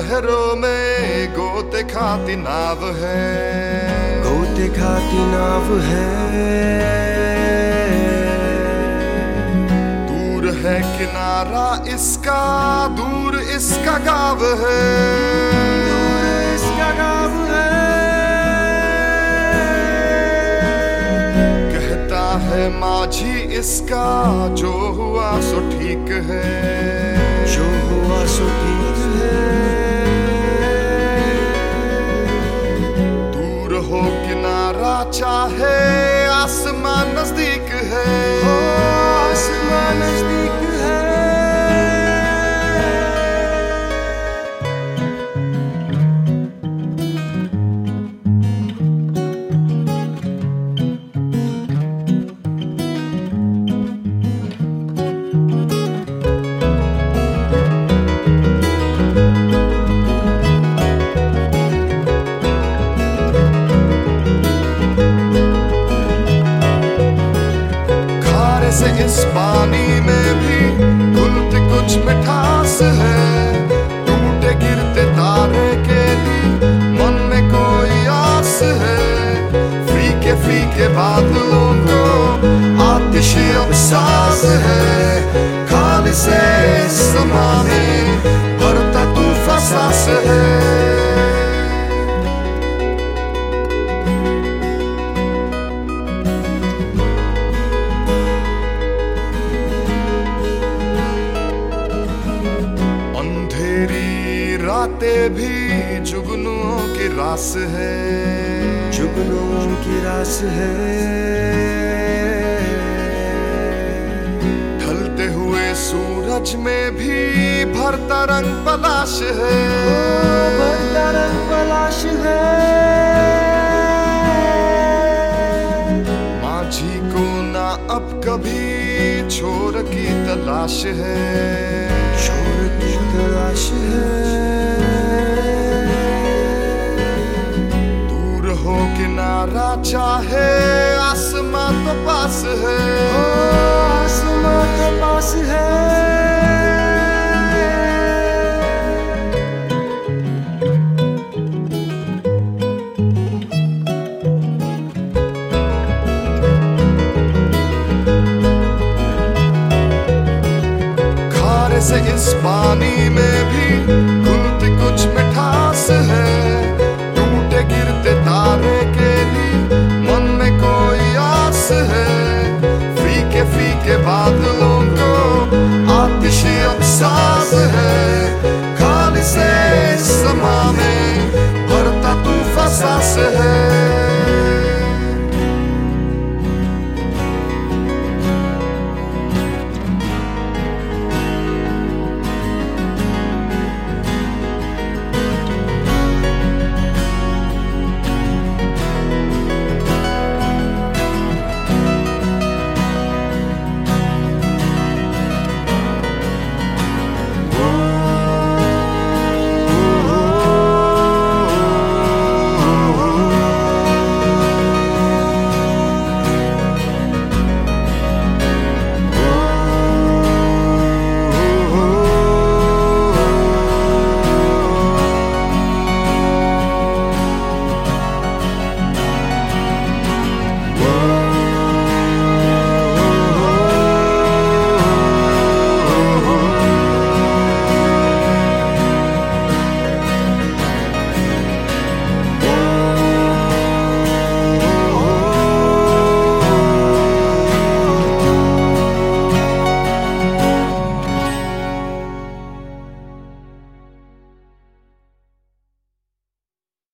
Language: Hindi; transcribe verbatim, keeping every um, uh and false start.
लहरों में गोते खाती नाव है, गोते खाती नाव है। दूर है किनारा इसका, दूर इसका गाँव है, दूर इसका गाँव है। कहता है माझी इसका, जो हुआ सो ठीक है, जो हुआ सो ठीक है। दूर हो किनारा चाहे आसमान नजदीक है, आसमान नजदीक है। इस पानी में भी घुलती कुछ मिठास है, टूटे गिरते तारे के भी मन में कोई आस है। फीके फीके बादलों को आतिशी अहसास है, खाली से समा में भरता तूफां सांस है। रातें भी जुगनुओं की रास है, जुगनुओं की रास है। ढलते हुए सूरज में भी भरता रंग पलाश है, भरता रंग पलाश है। माझी को ना अब कभी छोर की तलाश है, छोर की तलाश है। किनारा चाहे आसमान तो पास है, आसमान तो पास है। खारे से इस पानी में